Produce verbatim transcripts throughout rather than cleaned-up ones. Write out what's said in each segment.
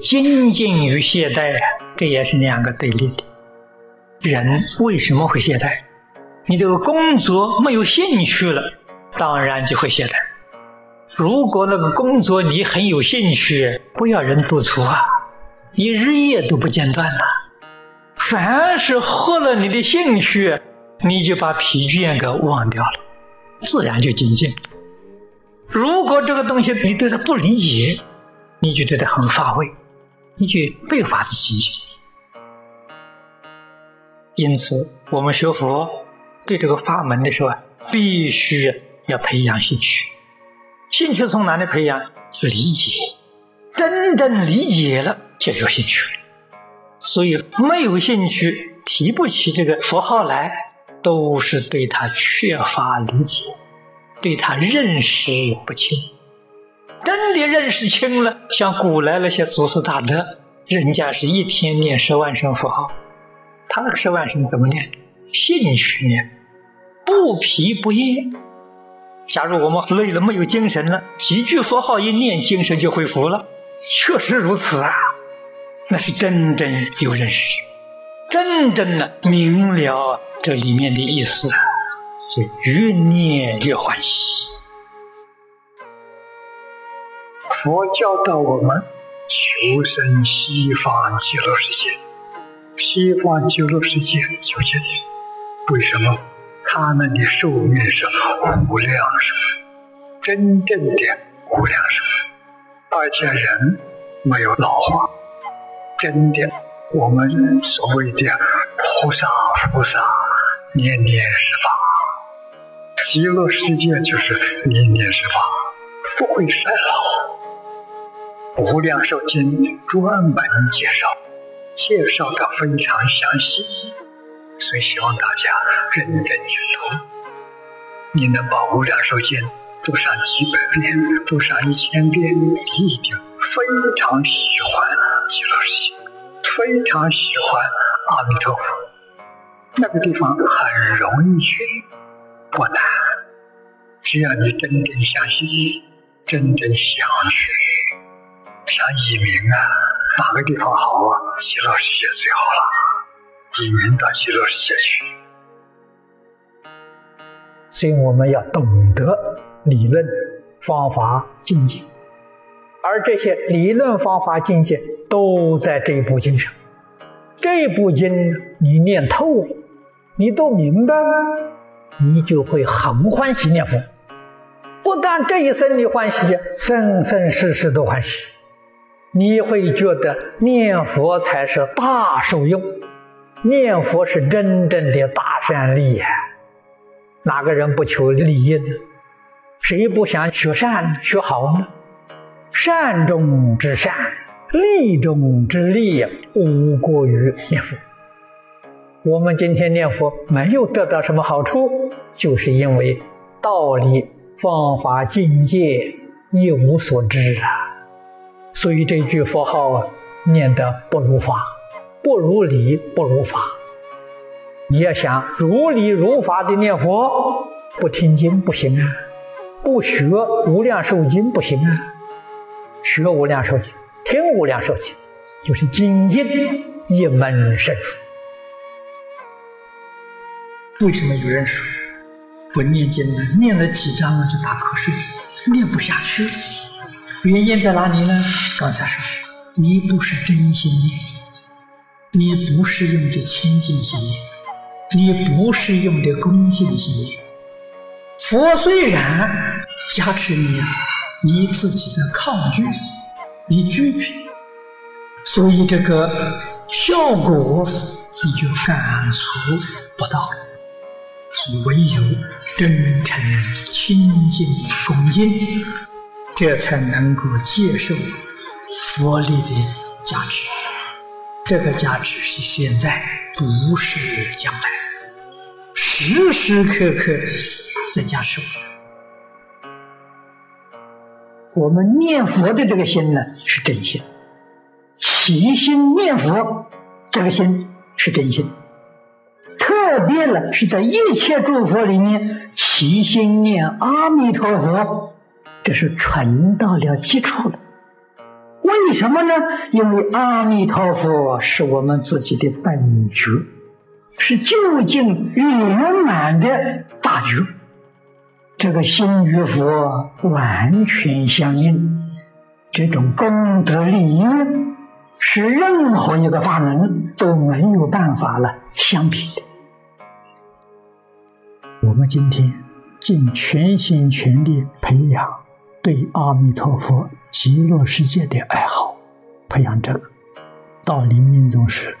精进与懈怠啊，这也是两个对立的。人为什么会懈怠？你这个工作没有兴趣了，当然就会懈怠。如果那个工作你很有兴趣，不要人督促啊，你日夜都不间断呐、啊。凡是合了你的兴趣，你就把疲倦给忘掉了，自然就精进了。如果这个东西你对它不理解，你就对它很乏味，你就没法子精进。因此，我们学佛对这个法门的时候，必须要培养兴趣。兴趣从哪里培养？理解，真正理解了就有兴趣了。所以没有兴趣，提不起这个佛号来，都是对他缺乏理解，对他认识不清。真的认识清了，像古来那些祖师大德，人家是一天念十万声佛号，他那个十万声怎么念？兴趣念，不疲不厌。假如我们累了没有精神了，几句佛号一念，精神就恢复了。确实如此啊，那是真正有认识，真正的明了这里面的意思，所以越念越欢喜。佛教导我们求生西方极乐世界，西方极乐世界究竟为什么？他们的寿命是无量寿，真正的无量寿，而且人没有老化。真的，我们所谓的菩萨菩萨，年年十八，极乐世界就是年年十八，不会衰老。无量寿经专门介绍，介绍得非常详细，所以希望大家认真去读。你能把无量寿经读上几百遍，读上一千遍，你一定非常喜欢极乐世界，非常喜欢阿弥陀佛。那个地方很容易去，不难，只要你真正相信，真正想去。想移民啊，哪个地方好啊？极乐世界最好了，移民到极乐世界去。所以我们要懂得理论、方法、境界，而这些理论、方法、境界都在这部经上。这部经你念透了，你都明白了，你就会很欢喜念佛。不但这一生你欢喜，生生世世都欢喜。你会觉得念佛才是大受用，念佛是真正的大善利呀。哪个人不求利益呢？谁不想学善学好呢？善中之善，利中之利，无过于念佛。我们今天念佛没有得到什么好处，就是因为道理、方法、境界一无所知啊。所以这句佛号念得不如法，不如理，不如法。你要想如理如法的念佛，不听经不行啊，不学无量寿经不行啊。学无量寿经，听无量寿经，就是精进一门深入。为什么有人说不念经呢？念了几章了就打瞌睡，念不下去了，原因在哪里呢？刚才说，你不是真心念，你不是用的清净心念，你不是用的恭敬心念。佛虽然加持你，你自己在抗拒，你拒绝，所以这个效果你就感触不到。所以唯有真诚、清净、恭敬，这才能够接受佛力的加持。这个加持是现在，不是将来，时时刻刻在加持我。我们念佛的这个心呢是真心，起心念佛这个心是真心，特别了是在一切诸佛里面起心念阿弥陀佛，这是传到了基础了。为什么呢？因为阿弥陀佛是我们自己的本觉，是究竟圆满的大觉，这个心与佛完全相应。这种功德利益是任何一个法门都没有办法了相比的。我们今天尽全心全力培养对阿弥陀佛极乐世界的爱好，培养这个到临命终时，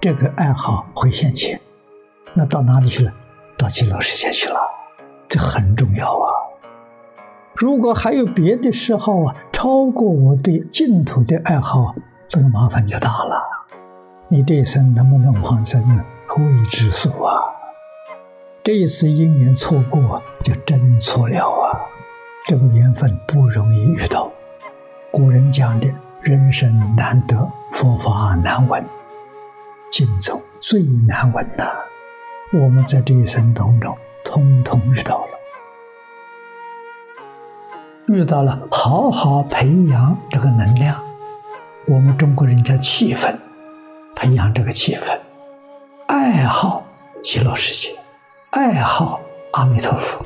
这个爱好会现前。那到哪里去了？到极乐世界去了，这很重要啊。如果还有别的嗜好啊，超过我对净土的爱好啊，这个麻烦就大了。你这一生能不能往生呢？未知数啊！这一次因缘错过，就真错了啊！这个缘分不容易遇到。古人讲的人生难得，佛法难闻，净宗最难闻呐、啊。我们在这一生当中，通通遇到了。遇到了，好好培养这个能量。我们中国人叫气氛，培养这个气氛，爱好极乐世界，爱好阿弥陀佛。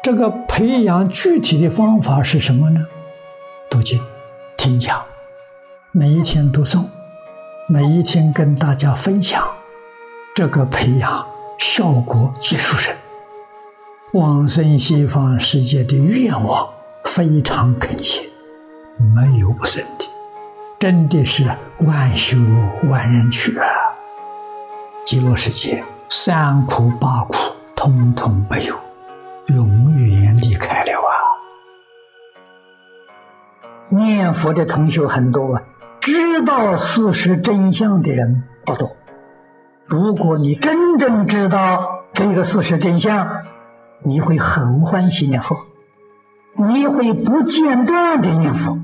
这个培养具体的方法是什么呢？读经、听讲，每一天读诵，每一天跟大家分享，这个培养效果最殊胜。往生西方世界的愿望非常恳切，没有不生的，真的是万修万人去啊！极乐世界三苦八苦通通没有，永远离开了啊！念佛的同修很多啊，知道事实真相的人不多。如果你真正知道这个事实真相，你会很欢喜念佛，你会不间断的念佛。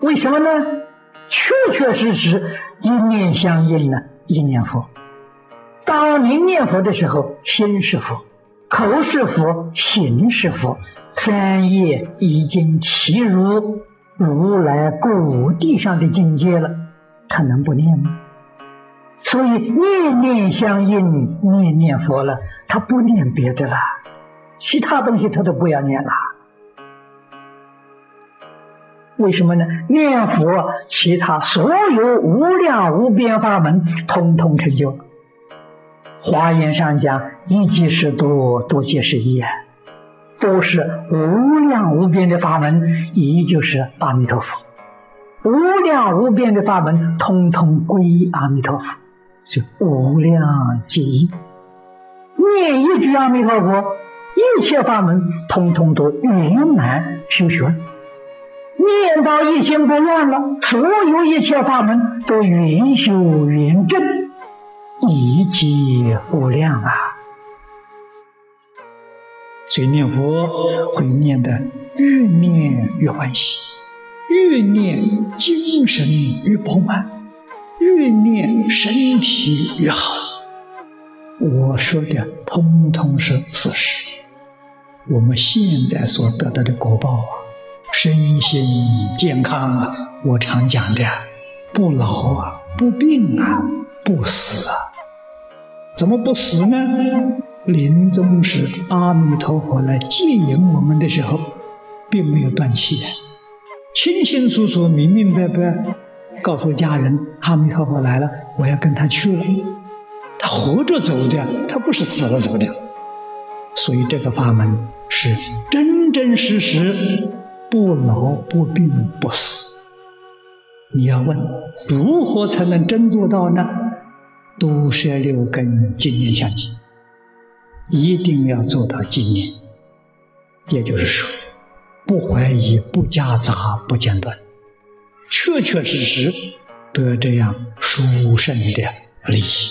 为什么呢？确确实实一念相应呢，一念佛。当你念佛的时候，心是佛，口是佛，行是佛，三业已经齐如如来故地上的境界了，他能不念吗？所以念念相应，念念佛了，他不念别的了，其他东西他都不要念了。为什么呢？念佛，其他所有无量无边法门通通成就。华严上讲一即是多，多即是一，都是无量无边的法门，一就是阿弥陀佛，无量无边的法门通通归依阿弥陀佛，是无量即一。念一句阿弥陀佛，一切法门通通都圆满修学。念到一心不乱了，所有一切法门都圆修圆证，一即无量啊！所以念佛会念得越念越欢喜，越念精神越饱满，越念身体越好。我说的通通是事实。我们现在所得到的果报啊，身心健康啊，我常讲的不老啊，不病啊，不死啊。怎么不死呢？临终时阿弥陀佛来接引我们的时候，并没有断气，清清楚楚明明白白告诉家人，阿弥陀佛来了，我要跟他去了。他活着走掉，他不是死了走掉。所以这个法门是真真实实，不老不病不死。你要问如何才能真做到呢？都摄六根，精念相继，一定要做到精念，也就是说不怀疑，不夹杂，不间断，确确实实得这样殊胜的利益，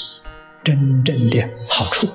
真正的好处。